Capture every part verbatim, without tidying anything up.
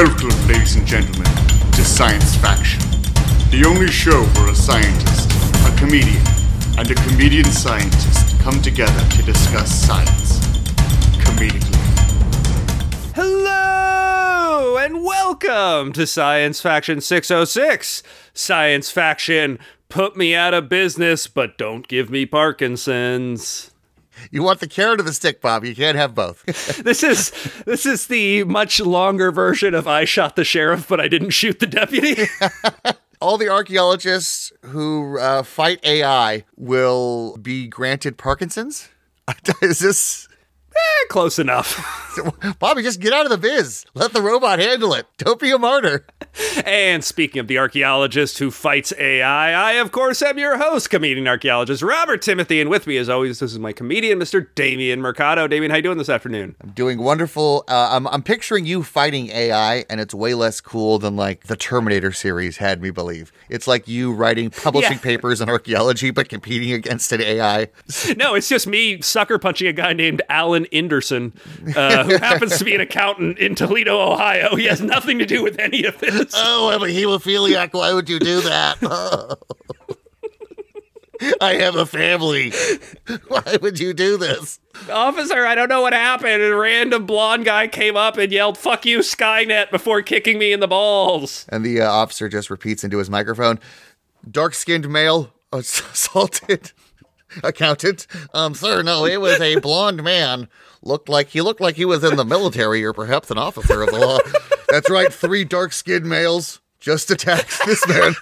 Welcome, ladies and gentlemen, to Science Faction, the only show where a scientist, a comedian, and a comedian scientist come together to discuss science, comedically. Hello, and welcome to Science Faction six oh six. Science Faction, put me out of business, but don't give me Parkinson's. You want the carrot or the stick, Bob. You can't have both. This is this is the much longer version of I shot the sheriff, but I didn't shoot the deputy. All the archaeologists who uh, fight A I will be granted Parkinson's? Is this... Eh, close enough. Bobby, just get out of the biz. Let the robot handle it. Don't be a martyr. And speaking of the archaeologist who fights A I, I, of course, am your host, comedian archaeologist Robert Timothy. And with me, as always, this is my comedian, Mister Damien Mercado. Damien, how you doing this afternoon? I'm doing wonderful. Uh, I'm, I'm picturing you fighting A I, and it's way less cool than, like, the Terminator series had me believe. It's like you writing publishing yeah. papers on archaeology, but competing against an A I. No, it's just me sucker punching a guy named Alan Anderson, uh, who happens to be an accountant in Toledo, Ohio. He has nothing to do with any of this. Oh, I'm a hemophiliac. Why would you do that? Oh. I have a family. Why would you do this? Officer, I don't know what happened. A random blonde guy came up and yelled, "Fuck you, Skynet," before kicking me in the balls. And the uh, officer just repeats into his microphone, "Dark-skinned male assaulted accountant. Um, sir, no, it was a blonde man. Looked like he looked like he was in the military or perhaps an officer of the law. That's right, three dark-skinned males just attacked this man."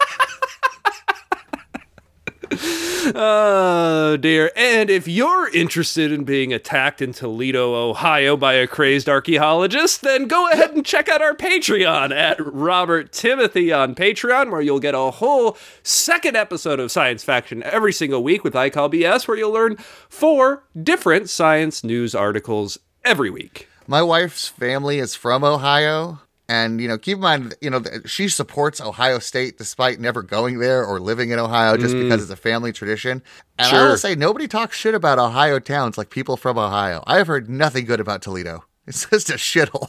Oh, dear. And if you're interested in being attacked in Toledo, Ohio by a crazed archaeologist, then go ahead and check out our Patreon at Robert Timothy on Patreon, where you'll get a whole second episode of Science Faction every single week with iCallBS, where you'll learn four different science news articles every week. My wife's family is from Ohio. And, you know, keep in mind, you know, she supports Ohio State despite never going there or living in Ohio just mm. because it's a family tradition. And sure. I will say, nobody talks shit about Ohio towns like people from Ohio. I have heard nothing good about Toledo. It's just a shithole.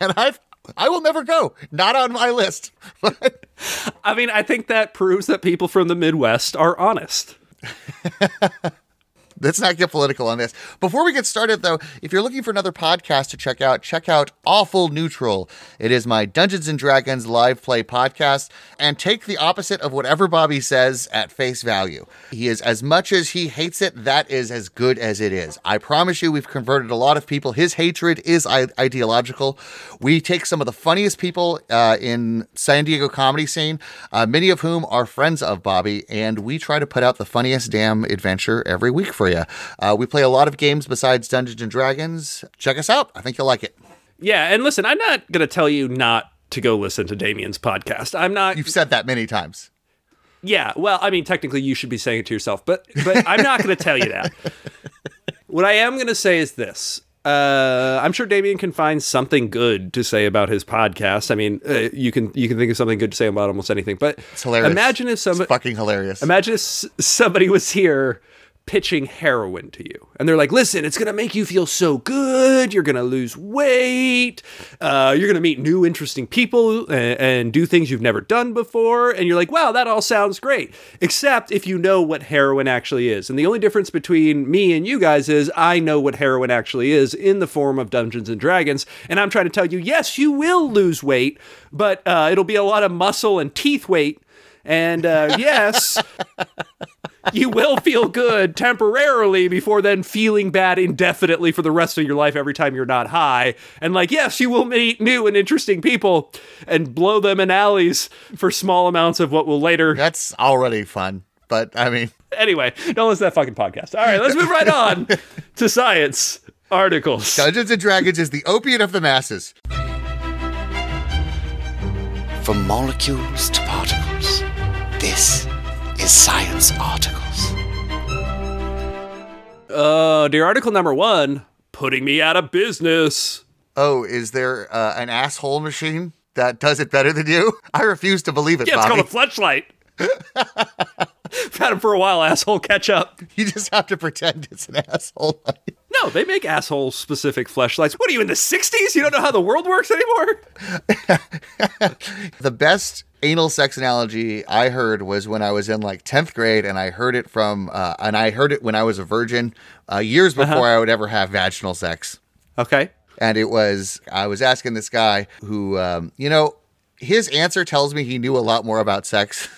And I've, I will never go. Not on my list. I mean, I think that proves that people from the Midwest are honest. Let's not get political on this. Before we get started, though, if you're looking for another podcast to check out, check out Awful Neutral. It is my Dungeons and Dragons live play podcast, and take the opposite of whatever Bobby says at face value. He is, as much as he hates it, that is as good as it is. I promise you, we've converted a lot of people. His hatred is I- ideological. We take some of the funniest people uh, in San Diego comedy scene, uh, many of whom are friends of Bobby, and we try to put out the funniest damn adventure every week for you. Uh, we play a lot of games besides Dungeons and Dragons. Check us out. I think you'll like it. Yeah, and listen, I'm not going to tell you not to go listen to Damien's podcast. I'm not... You've said that many times. Yeah, well, I mean, technically you should be saying it to yourself, but, but I'm not going to tell you that. What I am going to say is this. Uh, I'm sure Damien can find something good to say about his podcast. I mean, uh, you can you can think of something good to say about almost anything, but... It's hilarious. Imagine if somebody... It's fucking hilarious. Imagine if somebody was here... pitching heroin to you. And they're like, "Listen, it's going to make you feel so good. You're going to lose weight. Uh, you're going to meet new interesting people and, and do things you've never done before." And you're like, "Wow, that all sounds great." Except if you know what heroin actually is. And the only difference between me and you guys is I know what heroin actually is in the form of Dungeons and Dragons. And I'm trying to tell you, yes, you will lose weight, but uh, it'll be a lot of muscle and teeth weight. And uh, yes... You will feel good temporarily before then feeling bad indefinitely for the rest of your life every time you're not high. And like, yes, you will meet new and interesting people and blow them in alleys for small amounts of what will later... That's already fun, but I mean... Anyway, don't listen to that fucking podcast. All right, let's move right on to science articles. Dungeons and Dragons is the opiate of the masses. From molecules to particles, this is Science Articles. Uh, dear article number one, putting me out of business. Oh, is there uh, an asshole machine that does it better than you? I refuse to believe it, yeah, Bobby. It's called a fleshlight. I've had it for a while, asshole. Catch up. You just have to pretend it's an asshole light. No, they make asshole-specific fleshlights. What are you, in the sixties? You don't know how the world works anymore? The best anal sex analogy I heard was when I was in like tenth grade, and I heard it from, uh, and I heard it when I was a virgin, uh, years before uh-huh. I would ever have vaginal sex. Okay. And it was, I was asking this guy who, um, you know, his answer tells me he knew a lot more about sex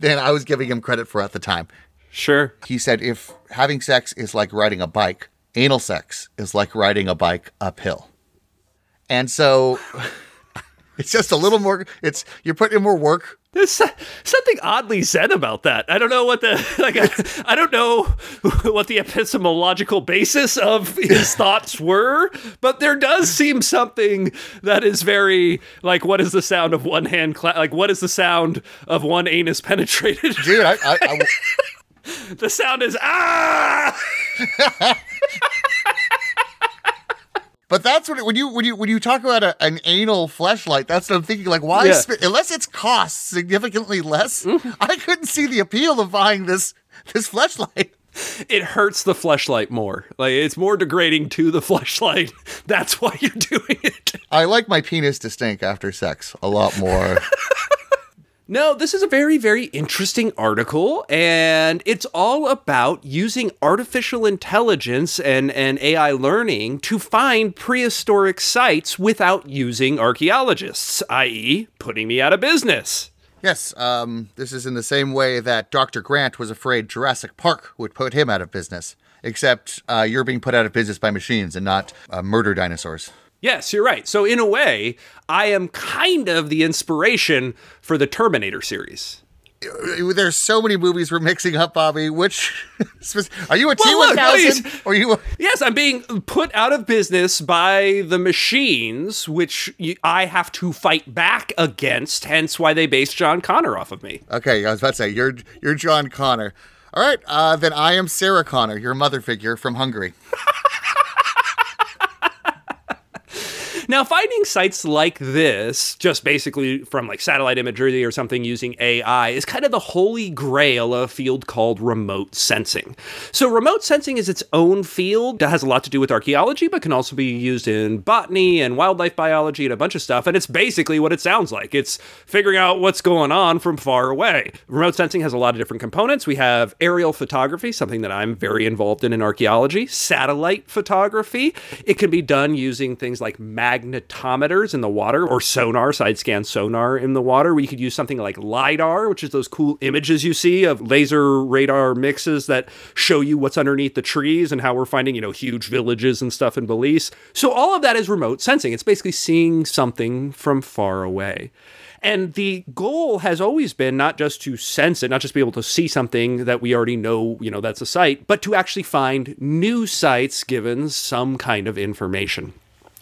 than I was giving him credit for at the time. Sure. He said, if having sex is like riding a bike, anal sex is like riding a bike uphill. And so it's just a little more, it's, you're putting in more work. There's so, something oddly zen about that. I don't know what the, like, I, I don't know what the epistemological basis of his thoughts were, but there does seem something that is very, like, what is the sound of one hand, cla- like, what is the sound of one anus penetrated? Dude, I, I, I the sound is, ah! But that's what it, when you when you when you talk about a, an anal fleshlight, that's what I'm thinking. Like, why, yeah. sp- unless it's cost significantly less, mm-hmm. I couldn't see the appeal of buying this this fleshlight. It hurts the fleshlight more. Like, it's more degrading to the fleshlight. That's why you're doing it. I like my penis to stink after sex a lot more. No, this is a very, very interesting article, and it's all about using artificial intelligence and, and A I learning to find prehistoric sites without using archaeologists, that is putting me out of business. Yes, um, this is in the same way that Doctor Grant was afraid Jurassic Park would put him out of business, except uh, you're being put out of business by machines and not uh, murder dinosaurs. Yes, you're right. So in a way, I am kind of the inspiration for the Terminator series. There's so many movies we're mixing up, Bobby. Which are you a well, T one thousand? Are you? A- yes, I'm being put out of business by the machines, which I have to fight back against. Hence, why they based John Connor off of me. Okay, I was about to say you're you're John Connor. All right, uh, then I am Sarah Connor, your mother figure from Hungary. Now, finding sites like this, just basically from like satellite imagery or something using A I, is kind of the holy grail of a field called remote sensing. So remote sensing is its own field that has a lot to do with archaeology, but can also be used in botany and wildlife biology and a bunch of stuff. And it's basically what it sounds like. It's figuring out what's going on from far away. Remote sensing has a lot of different components. We have aerial photography, something that I'm very involved in in archaeology, satellite photography. It can be done using things like magnets, magnetometers in the water, or sonar, side scan sonar in the water. We could use something like LIDAR, which is those cool images you see of laser radar mixes that show you what's underneath the trees and how we're finding, you know, huge villages and stuff in Belize. So all of that is remote sensing. It's basically seeing something from far away. And the goal has always been not just to sense it, not just be able to see something that we already know, you know, that's a site, but to actually find new sites given some kind of information.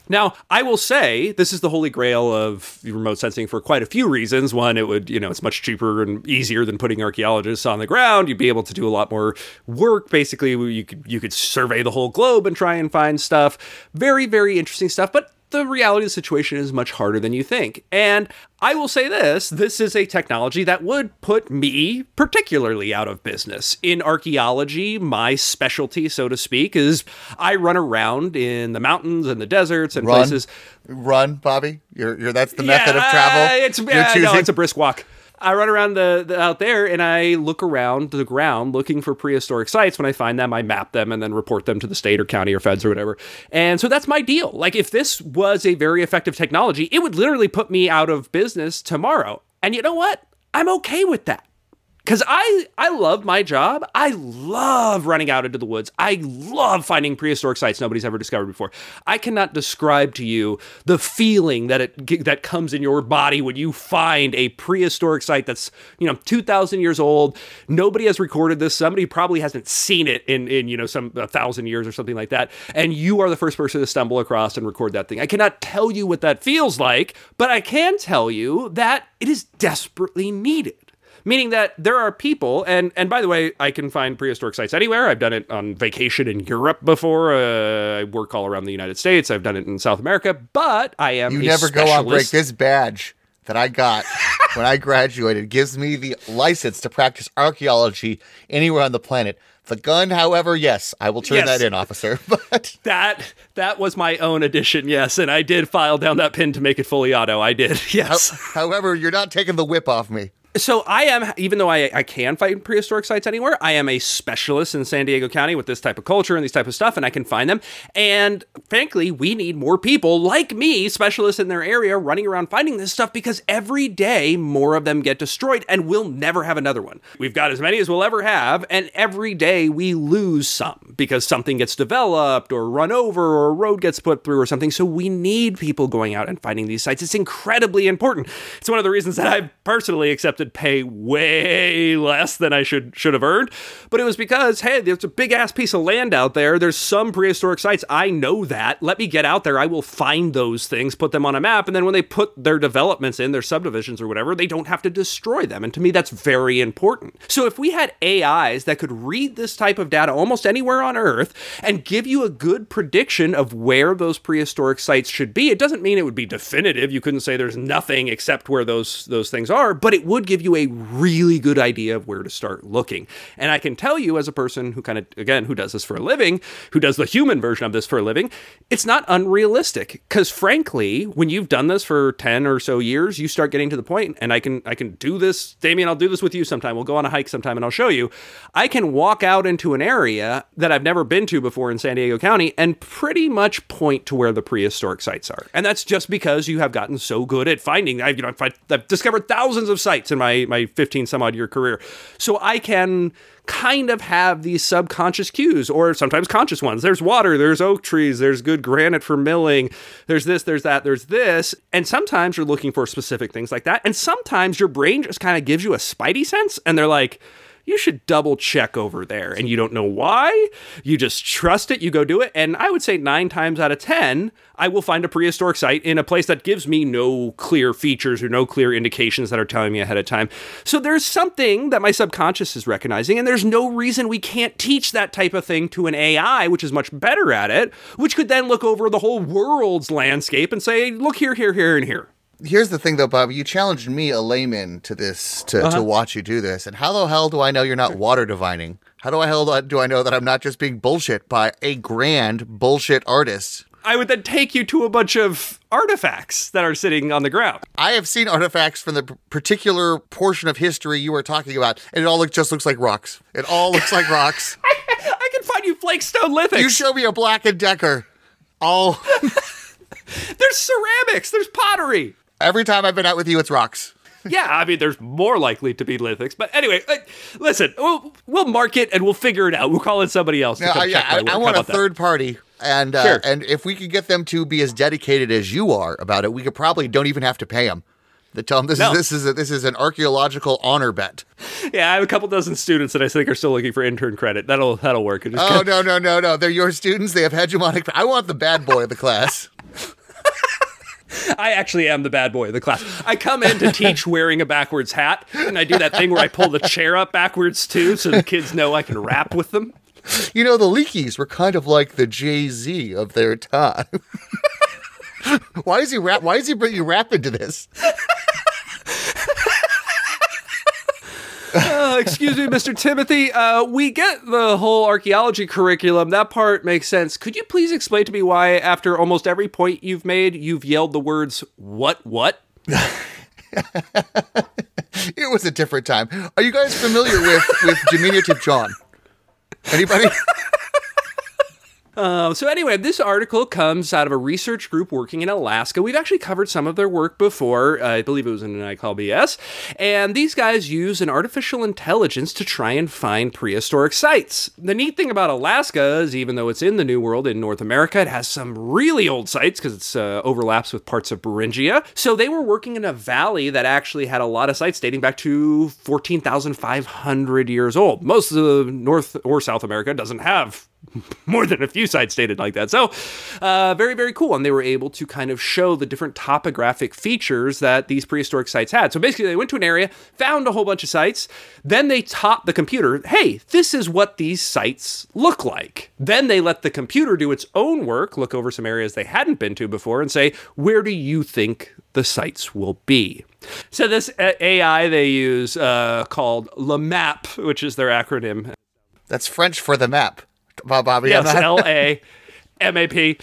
Now, I will say this is the holy grail of remote sensing for quite a few reasons. One, it would, you know, it's much cheaper and easier than putting archaeologists on the ground. You'd be able to do a lot more work. Basically, you could, you could survey the whole globe and try and find stuff. Very, very interesting stuff. But the reality of the situation is much harder than you think. And I will say this, this is a technology that would put me particularly out of business. In archaeology, my specialty, so to speak, is I run around in the mountains and the deserts and run. places. Run, Bobby? You're, you're, that's the yeah, method of travel? It's, uh, no, it's a brisk walk. I run around the, the out there and I look around the ground looking for prehistoric sites. When I find them, I map them and then report them to the state or county or feds or whatever. And so that's my deal. Like, if this was a very effective technology, it would literally put me out of business tomorrow. And you know what? I'm okay with that. Because I, I love my job. I love running out into the woods. I love finding prehistoric sites nobody's ever discovered before. I cannot describe to you the feeling that it that comes in your body when you find a prehistoric site that's, you know, two thousand years old. Nobody has recorded this. Somebody probably hasn't seen it in, in you know, some a thousand years or something like that. And you are the first person to stumble across and record that thing. I cannot tell you what that feels like, but I can tell you that it is desperately needed. Meaning that there are people, and, and by the way, I can find prehistoric sites anywhere. I've done it on vacation in Europe before. Uh, I work all around the United States. I've done it in South America, but I am You a never specialist. Go on break. This badge that I got when I graduated gives me the license to practice archaeology anywhere on the planet. The gun, however, yes, I will turn yes. that in, officer. But that that was my own addition, yes, and I did file down that pin to make it fully auto. I did, yes. How, however, you're not taking the whip off me. So I am, even though I, I can fight in prehistoric sites anywhere, I am a specialist in San Diego County with this type of culture and these type of stuff, and I can find them. And frankly, we need more people like me, specialists in their area, running around finding this stuff, because every day more of them get destroyed and we'll never have another one. We've got as many as we'll ever have, and every day we lose some because something gets developed or run over or a road gets put through or something. So we need people going out and finding these sites. It's incredibly important. It's one of the reasons that I personally accepted pay way less than I should should have earned, but it was because, hey, there's a big ass piece of land out there, there's some prehistoric sites, I know that, let me get out there, I will find those things, put them on a map, and then when they put their developments in, their subdivisions or whatever, they don't have to destroy them. And to me, that's very important. So if we had A Is that could read this type of data almost anywhere on Earth and give you a good prediction of where those prehistoric sites should be, it doesn't mean it would be definitive, you couldn't say there's nothing except where those those things are, but it would give you a really good idea of where to start looking. And I can tell you, as a person who kind of, again, who does this for a living, who does the human version of this for a living, it's not unrealistic. Because frankly, when you've done this for ten or so years, you start getting to the point, and I can I can do this, Damien, I'll do this with you sometime. We'll go on a hike sometime and I'll show you. I can walk out into an area that I've never been to before in San Diego County and pretty much point to where the prehistoric sites are. And that's just because you have gotten so good at finding, I've, you know, I've, I've discovered thousands of sites in my my fifteen some odd year career. So I can kind of have these subconscious cues, or sometimes conscious ones. There's water, there's oak trees, there's good granite for milling, there's this, there's that, there's this. And sometimes you're looking for specific things like that. And sometimes your brain just kind of gives you a spidey sense, and they're like, you should double check over there. And you don't know why. You just trust it. You go do it. And I would say nine times out of ten, I will find a prehistoric site in a place that gives me no clear features or no clear indications that are telling me ahead of time. So there's something that my subconscious is recognizing, and there's no reason we can't teach that type of thing to an A I, which is much better at it, which could then look over the whole world's landscape and say, look here, here, here, and here. Here's the thing, though, Bob. You challenged me, a layman, to this, to, uh-huh. to watch you do this. And how the hell do I know you're not water divining? How the hell do I know that I'm not just being bullshit by a grand bullshit artist? I would then take you to a bunch of artifacts that are sitting on the ground. I have seen artifacts from the particular portion of history you were talking about, and it all look, just looks like rocks. It all looks like rocks. I, I can find you flakestone lithics. You show me a Black and Decker. All. There's ceramics. There's pottery. Every time I've been out with you, it's rocks. Yeah, I mean, there's more likely to be lithics. But anyway, like, listen, we'll, we'll mark it and we'll figure it out. We'll call in somebody else. To no, come I, check I, I, I want a third that? party. And uh, sure. and if we could get them to be as dedicated as you are about it, we could probably don't even have to pay them. They tell them this, no. is, this, is, a, this is an archaeological honor bet. Yeah, I have a couple dozen students that I think are still looking for intern credit. That'll that'll work. Just oh, no, no, no, no. They're your students. They have hegemonic. I want the bad boy of the class. I actually am the bad boy of the class. I come in to teach wearing a backwards hat, and I do that thing where I pull the chair up backwards, too, so the kids know I can rap with them. You know, the Leakeys were kind of like the Jay-Z of their time. Why is he rap? Why is he bringing rap into this? uh, excuse me, Mister Timothy. Uh, we get the whole archaeology curriculum. That part makes sense. Could you please explain to me why, after almost every point you've made, you've yelled the words, what, what? It was a different time. Are you guys familiar with, with diminutive John? Anybody? Uh, so anyway, this article comes out of a research group working in Alaska. We've actually covered some of their work before. Uh, I believe it was in an iCallBS. And these guys use an artificial intelligence to try and find prehistoric sites. The neat thing about Alaska is, even though it's in the New World in North America, it has some really old sites because it's uh, overlaps with parts of Beringia. So they were working in a valley that actually had a lot of sites dating back to fourteen thousand five hundred years old. Most of the North or South America doesn't have more than a few sites stated like that. So uh, very, very cool. And they were able to kind of show the different topographic features that these prehistoric sites had. So basically they went to an area, found a whole bunch of sites, then they taught the computer, hey, this is what these sites look like. Then they let the computer do its own work, look over some areas they hadn't been to before and say, where do you think the sites will be? So this A I they use uh, called LAMAP, which is their acronym. That's French for the map. Bobby, yes, L A M A P.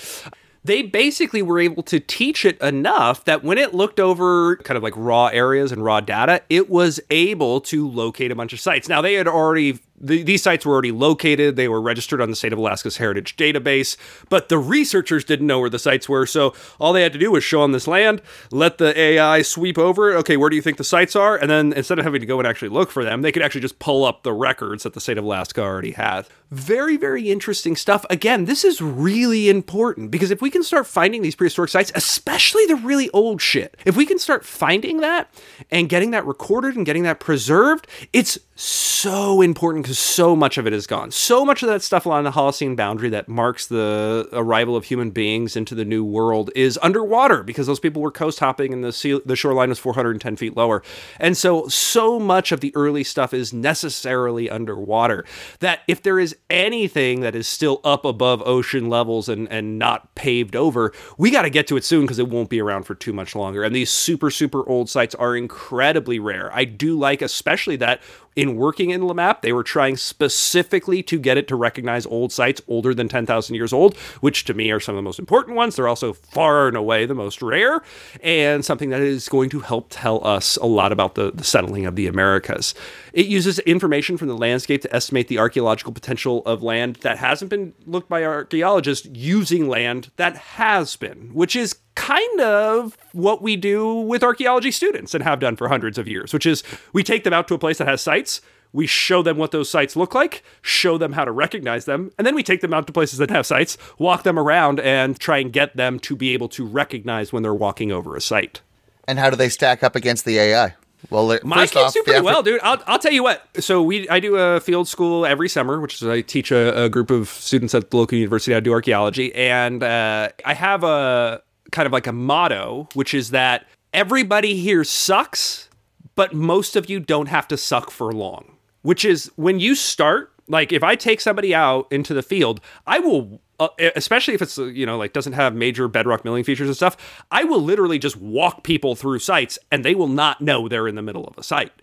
They basically were able to teach it enough that when it looked over kind of like raw areas and raw data, it was able to locate a bunch of sites. Now, they had already, the, these sites were already located. They were registered on the state of Alaska's heritage database, but the researchers didn't know where the sites were. So all they had to do was show them this land, let the A I sweep over it. Okay, where do you think the sites are? And then instead of having to go and actually look for them, they could actually just pull up the records that the state of Alaska already has. Very, very interesting stuff. Again, this is really important because if we can start finding these prehistoric sites, especially the really old shit, if we can start finding that and getting that recorded and getting that preserved, it's so important because so much of it is gone. So much of that stuff along the Holocene boundary that marks the arrival of human beings into the New World is underwater because those people were coast hopping and the sea, the shoreline was four hundred ten feet lower. And so, so much of the early stuff is necessarily underwater that if there is anything that is still up above ocean levels and, and not paved over, we got to get to it soon because it won't be around for too much longer. And these super, super old sites are incredibly rare. I do like especially that in working in LAMAP, they were trying specifically to get it to recognize old sites older than ten thousand years old, which to me are some of the most important ones. They're also far and away the most rare and something that is going to help tell us a lot about the, the settling of the Americas. It uses information from the landscape to estimate the archaeological potential of land that hasn't been looked by archaeologists using land that has been, which is kind of what we do with archaeology students and have done for hundreds of years, which is we take them out to a place that has sites, we show them what those sites look like, show them how to recognize them, and then we take them out to places that have sites, walk them around, and try and get them to be able to recognize when they're walking over a site. And how do they stack up against the A I? Well, my kids off, do pretty effort- well, dude. I'll, I'll tell you what. So we, I do a field school every summer, which is I teach a, a group of students at the local university. I do archaeology, and uh, I have a kind of like a motto, which is that everybody here sucks, but most of you don't have to suck for long. Which is when you start, like if I take somebody out into the field, I will. Uh, especially if it's, you know, like doesn't have major bedrock milling features and stuff, I will literally just walk people through sites and they will not know they're in the middle of a site.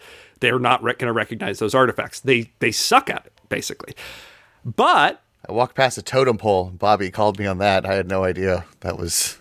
They're not re- going to recognize those artifacts. They they suck at it, basically. But I walked past a totem pole. Bobby called me on that. I had no idea that was...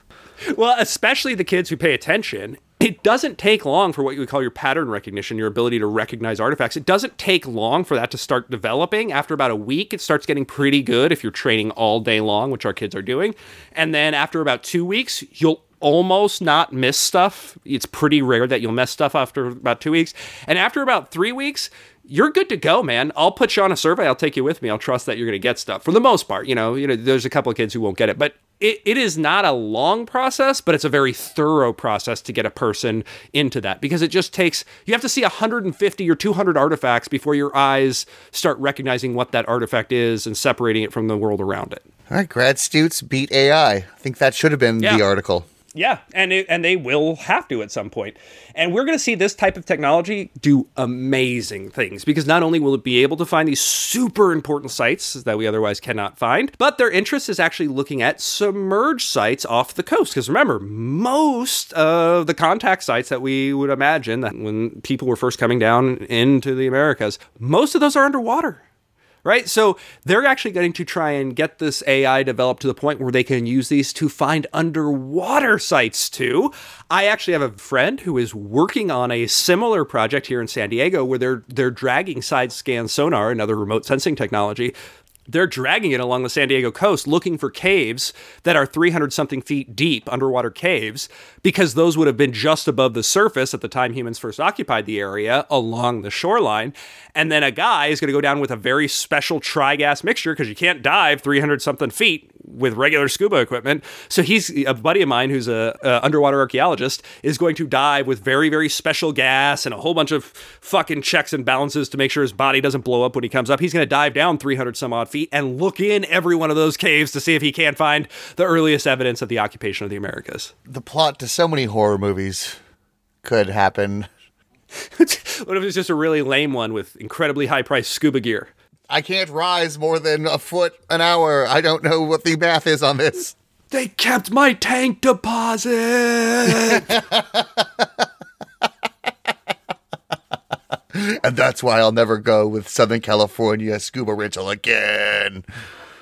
Well, especially the kids who pay attention. It doesn't take long for what you would call your pattern recognition, your ability to recognize artifacts. It doesn't take long for that to start developing. After about a week, it starts getting pretty good if you're training all day long, which our kids are doing. And then after about two weeks, you'll almost not miss stuff. It's pretty rare that you'll mess stuff after about two weeks. And after about three weeks, you're good to go, man. I'll put you on a survey. I'll take you with me. I'll trust that you're going to get stuff. For the most part, you know, you know, there's a couple of kids who won't get it, but It, it is not a long process, but it's a very thorough process to get a person into that because it just takes, you have to see one hundred fifty or two hundred artifacts before your eyes start recognizing what that artifact is and separating it from the world around it. All right, grad students beat A I. I think that should have been yeah. the article. Yeah, and it, and they will have to at some point. And we're going to see this type of technology do amazing things because not only will it be able to find these super important sites that we otherwise cannot find, but their interest is actually looking at submerged sites off the coast. Because remember, most of the contact sites that we would imagine that when people were first coming down into the Americas, most of those are underwater. Right? So they're actually going to try and get this A I developed to the point where they can use these to find underwater sites too. I actually have a friend who is working on a similar project here in San Diego where they're they're dragging side scan sonar, another remote sensing technology. They're dragging it along the San Diego coast looking for caves that are three hundred something feet deep, underwater caves, because those would have been just above the surface at the time humans first occupied the area along the shoreline. And then a guy is going to go down with a very special tri-gas mixture because you can't dive three hundred something feet with regular scuba equipment. So he's a buddy of mine who's a, a underwater archaeologist is going to dive with very, very special gas and a whole bunch of fucking checks and balances to make sure his body doesn't blow up when he comes up. He's going to dive down three hundred some odd feet feet and look in every one of those caves to see if he can find the earliest evidence of the occupation of the Americas. The plot to so many horror movies could happen. What if it's just a really lame one with incredibly high-priced scuba gear? I can't rise more than a foot an hour. I don't know what the math is on this. They kept my tank deposit! And that's why I'll never go with Southern California scuba rental again.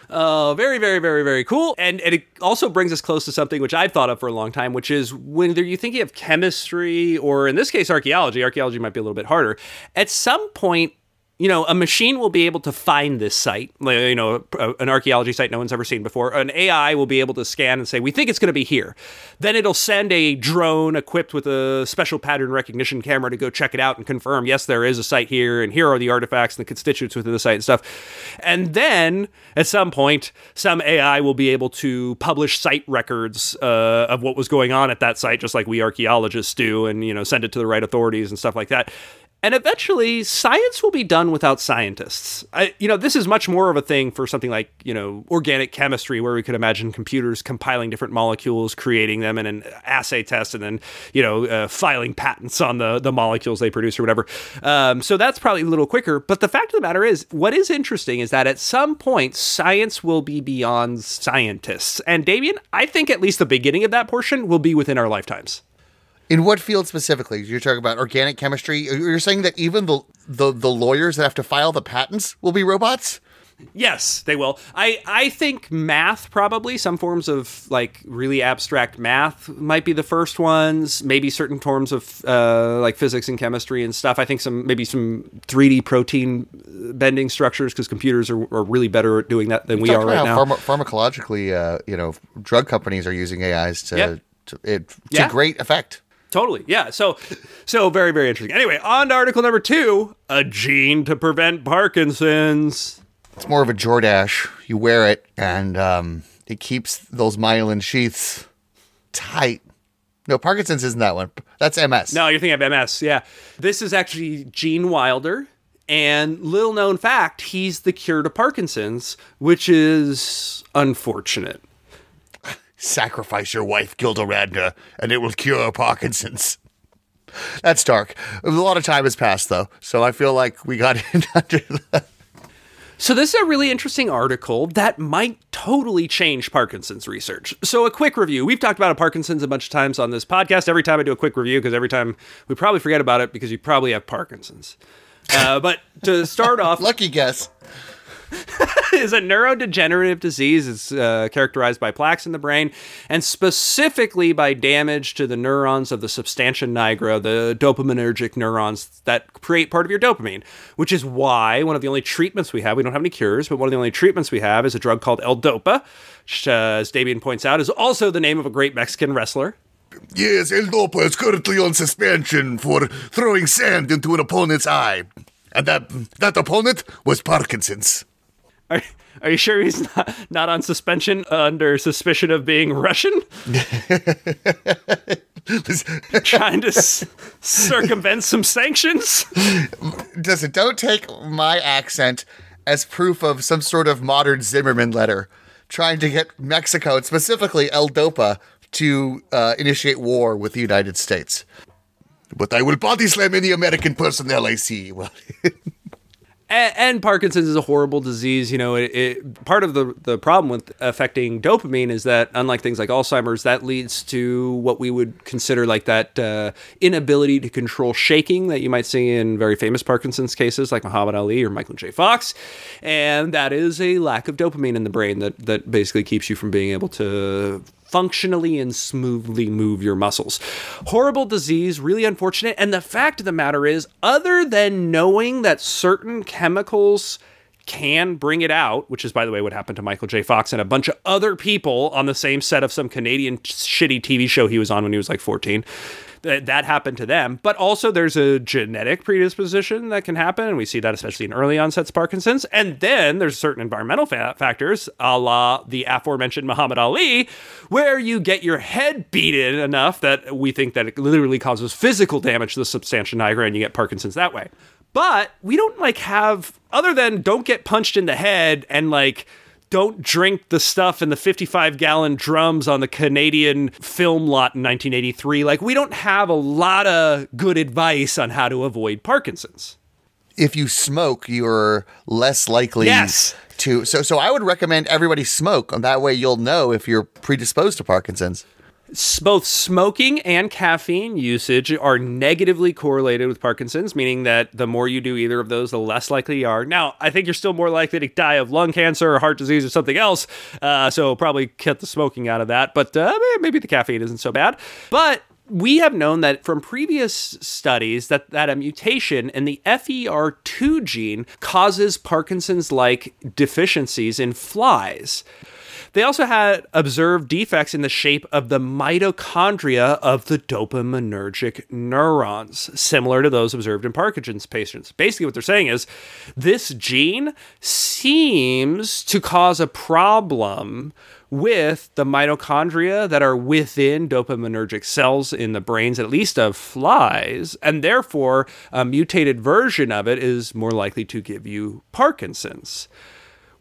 Uh, very, very, very, very cool. And, and it also brings us close to something which I've thought of for a long time, which is when you're thinking of chemistry or, in this case, archaeology. Archaeology might be a little bit harder. At some point, you know, a machine will be able to find this site, you know, an archaeology site no one's ever seen before. An A I will be able to scan and say, we think it's going to be here. Then it'll send a drone equipped with a special pattern recognition camera to go check it out and confirm, yes, there is a site here, and here are the artifacts and the constituents within the site and stuff. And then, at some point, some A I will be able to publish site records uh, of what was going on at that site, just like we archaeologists do, and, you know, send it to the right authorities and stuff like that. And eventually, science will be done without scientists. I, you know, this is much more of a thing for something like, you know, organic chemistry, where we could imagine computers compiling different molecules, creating them in an assay test, and then, you know, uh, filing patents on the, the molecules they produce or whatever. Um, so that's probably a little quicker. But the fact of the matter is, what is interesting is that at some point, science will be beyond scientists. And Damien, I think at least the beginning of that portion will be within our lifetimes. In what field specifically? You're talking about organic chemistry. You're saying that even the, the, the lawyers that have to file the patents will be robots? Yes, they will. I, I think math, probably. Some forms of, like, really abstract math might be the first ones. Maybe certain forms of, uh, like, physics and chemistry and stuff. I think some maybe some three D protein bending structures, because computers are, are really better at doing that than You're we are right now. Pharma- pharmacologically, uh, you know, drug companies are using A Is to, yep. to, it, to yeah. great effect. Totally. Yeah. So, so very, very interesting. Anyway, on to article number two, a gene to prevent Parkinson's. It's more of a Jordache. You wear it and um, it keeps those myelin sheaths tight. No, Parkinson's isn't that one. That's M S. No, you're thinking of M S. Yeah. This is actually Gene Wilder. And little known fact, he's the cure to Parkinson's, which is unfortunate. Sacrifice your wife, Gilda Radner, and it will cure Parkinson's. That's dark. A lot of time has passed, though, so I feel like we got in under that. So this is a really interesting article that might totally change Parkinson's research. So a quick review. We've talked about Parkinson's a bunch of times on this podcast. Every time I do a quick review, because every time we probably forget about it because you probably have Parkinson's. Uh, but to start off... Lucky guess. Is a neurodegenerative disease. It's uh, characterized by plaques in the brain and specifically by damage to the neurons of the substantia nigra, the dopaminergic neurons that create part of your dopamine, which is why one of the only treatments we have, we don't have any cures, but one of the only treatments we have is a drug called El Dopa, which, uh, as Damien points out, is also the name of a great Mexican wrestler. Yes, El Dopa is currently on suspension for throwing sand into an opponent's eye. And that, that opponent was Parkinson's. Are, are you sure he's not, not on suspension uh, under suspicion of being Russian? Trying to s- circumvent some sanctions? Does it, don't take my accent as proof of some sort of modern Zimmerman letter trying to get Mexico, and specifically El Dopa, to uh, initiate war with the United States. But I will body slam any American personnel I see. Well... And, and Parkinson's is a horrible disease. You know, it, it, part of the, the problem with affecting dopamine is that, unlike things like Alzheimer's, that leads to what we would consider like that uh, inability to control shaking that you might see in very famous Parkinson's cases like Muhammad Ali or Michael J. Fox. And that is a lack of dopamine in the brain that, that basically keeps you from being able to functionally and smoothly move your muscles. Horrible disease, really unfortunate. And the fact of the matter is, other than knowing that certain chemicals can bring it out, which is, by the way, what happened to Michael J. Fox and a bunch of other people on the same set of some Canadian shitty T V show he was on when he was like fourteen. That happened to them. But also there's a genetic predisposition that can happen. And we see that especially in early onset Parkinson's. And then there's certain environmental fa- factors, a la the aforementioned Muhammad Ali, where you get your head beaten enough that we think that it literally causes physical damage to the substantia nigra and you get Parkinson's that way. But we don't like have, other than don't get punched in the head and like don't drink the stuff in the fifty-five gallon drums on the Canadian film lot in nineteen eighty-three. Like, we don't have a lot of good advice on how to avoid Parkinson's. If you smoke, you're less likely yes. to. So, so I would recommend everybody smoke. And that way you'll know if you're predisposed to Parkinson's. Both smoking and caffeine usage are negatively correlated with Parkinson's, meaning that the more you do either of those, the less likely you are. Now, I think you're still more likely to die of lung cancer or heart disease or something else, uh, so probably cut the smoking out of that, but uh, maybe the caffeine isn't so bad. But we have known that from previous studies that, that a mutation in the F E R two gene causes Parkinson's-like deficiencies in flies. They also had observed defects in the shape of the mitochondria of the dopaminergic neurons, similar to those observed in Parkinson's patients. Basically, what they're saying is this gene seems to cause a problem with the mitochondria that are within dopaminergic cells in the brains, at least of flies, and therefore a mutated version of it is more likely to give you Parkinson's.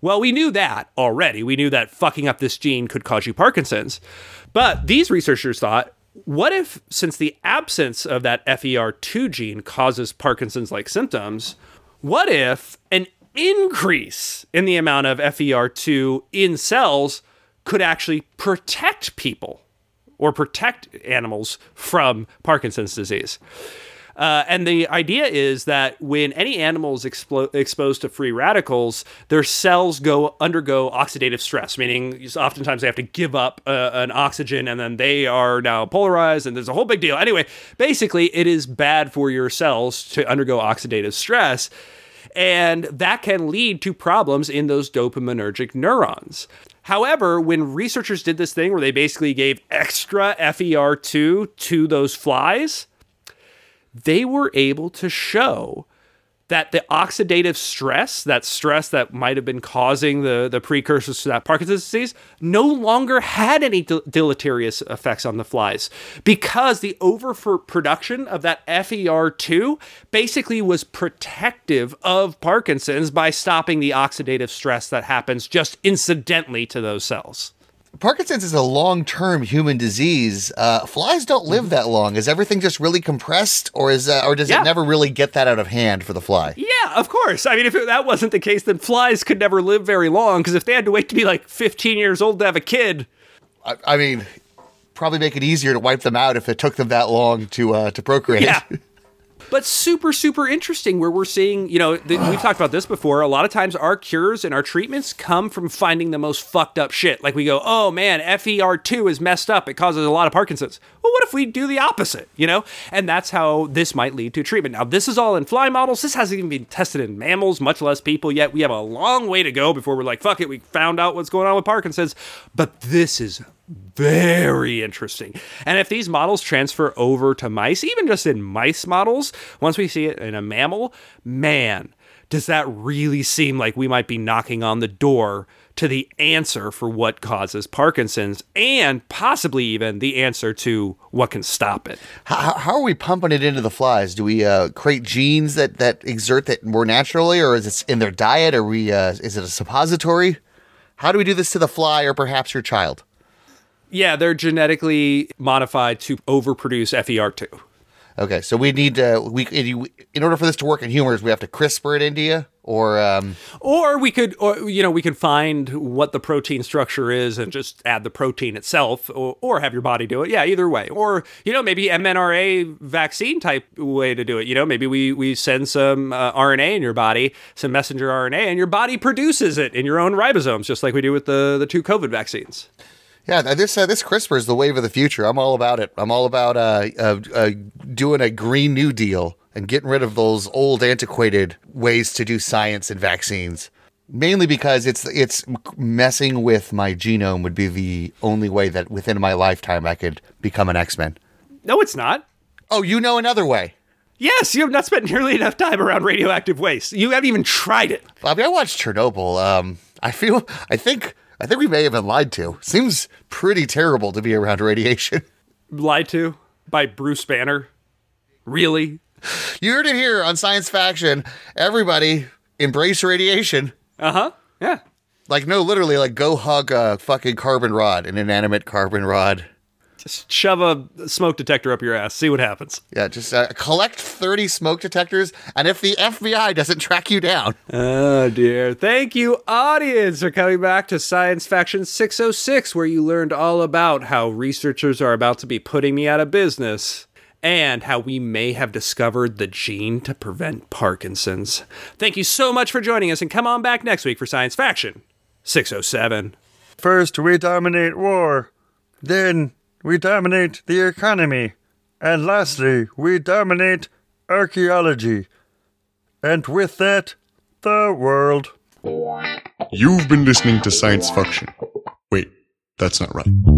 Well, we knew that already. We knew that fucking up this gene could cause you Parkinson's. But these researchers thought, what if, since the absence of that F E R two gene causes Parkinson's-like symptoms, what if an increase in the amount of F E R two in cells could actually protect people or protect animals from Parkinson's disease? Uh, and the idea is that when any animal is expo- exposed to free radicals, their cells go undergo oxidative stress, meaning oftentimes they have to give up uh, an oxygen, and then they are now polarized, and there's a whole big deal. Anyway, basically, it is bad for your cells to undergo oxidative stress, and that can lead to problems in those dopaminergic neurons. However, when researchers did this thing where they basically gave extra F E R two to those flies, they were able to show that the oxidative stress, that stress that might have been causing the, the precursors to that Parkinson's disease, no longer had any del- deleterious effects on the flies, because the overproduction of that F E R two basically was protective of Parkinson's by stopping the oxidative stress that happens just incidentally to those cells. Parkinson's is a long-term human disease. Uh, flies don't live that long. Is everything just really compressed, or is uh, or does yeah. it never really get that out of hand for the fly? Yeah, of course. I mean, if it, that wasn't the case, then flies could never live very long, because if they had to wait to be like fifteen years old to have a kid, I, I mean, probably make it easier to wipe them out if it took them that long to uh, to procreate. Yeah. But super, super interesting where we're seeing, you know, th- we've talked about this before. A lot of times our cures and our treatments come from finding the most fucked up shit. Like we go, oh man, F E R two is messed up. It causes a lot of Parkinson's. Well, what if we do the opposite, you know? And that's how this might lead to treatment. Now, this is all in fly models. This hasn't even been tested in mammals, much less people yet. We have a long way to go before we're like, fuck it, we found out what's going on with Parkinson's. But this is very interesting. And if these models transfer over to mice, even just in mice models, once we see it in a mammal, man, does that really seem like we might be knocking on the door to the answer for what causes Parkinson's, and possibly even the answer to what can stop it. How, how are we pumping it into the flies? Do we uh, create genes that, that exert that more naturally, or is it in their diet? Are we? Uh, is it a suppository? How do we do this to the fly or perhaps your child? Yeah, they're genetically modified to overproduce F E R two. Okay, so we need to, we, in order for this to work in humans, we have to CRISPR it in India, or... Um... Or we could, or you know, we could find what the protein structure is and just add the protein itself, or, or have your body do it. Yeah, either way. Or, you know, maybe M N R A vaccine type way to do it. You know, maybe we, we send some uh, R N A in your body, some messenger R N A, and your body produces it in your own ribosomes, just like we do with the, the two COVID vaccines. Yeah, this uh, this CRISPR is the wave of the future. I'm all about it. I'm all about uh, uh, uh, doing a Green New Deal and getting rid of those old, antiquated ways to do science and vaccines. Mainly because it's it's messing with my genome would be the only way that within my lifetime I could become an X-Men. No, it's not. Oh, you know another way. Yes, you have not spent nearly enough time around radioactive waste. You haven't even tried it. I mean, I watched Chernobyl. Um, I feel, I think... I think we may have been lied to. Seems pretty terrible to be around radiation. Lied to by Bruce Banner? Really? You heard it here on Science Faction. Everybody embrace radiation. Uh-huh. Yeah. Like, no, literally, like, go hug a fucking carbon rod, an inanimate carbon rod. Just shove a smoke detector up your ass. See what happens. Yeah, just uh, collect thirty smoke detectors, and if the F B I doesn't track you down. Oh, dear. Thank you, audience, for coming back to Science Faction six oh six, where you learned all about how researchers are about to be putting me out of business, and how we may have discovered the gene to prevent Parkinson's. Thank you so much for joining us, and come on back next week for Science Faction six oh seven. First, we dominate war. Then... we dominate the economy. And lastly, we dominate archaeology. And with that, the world. You've been listening to Science Faction. Wait, that's not right.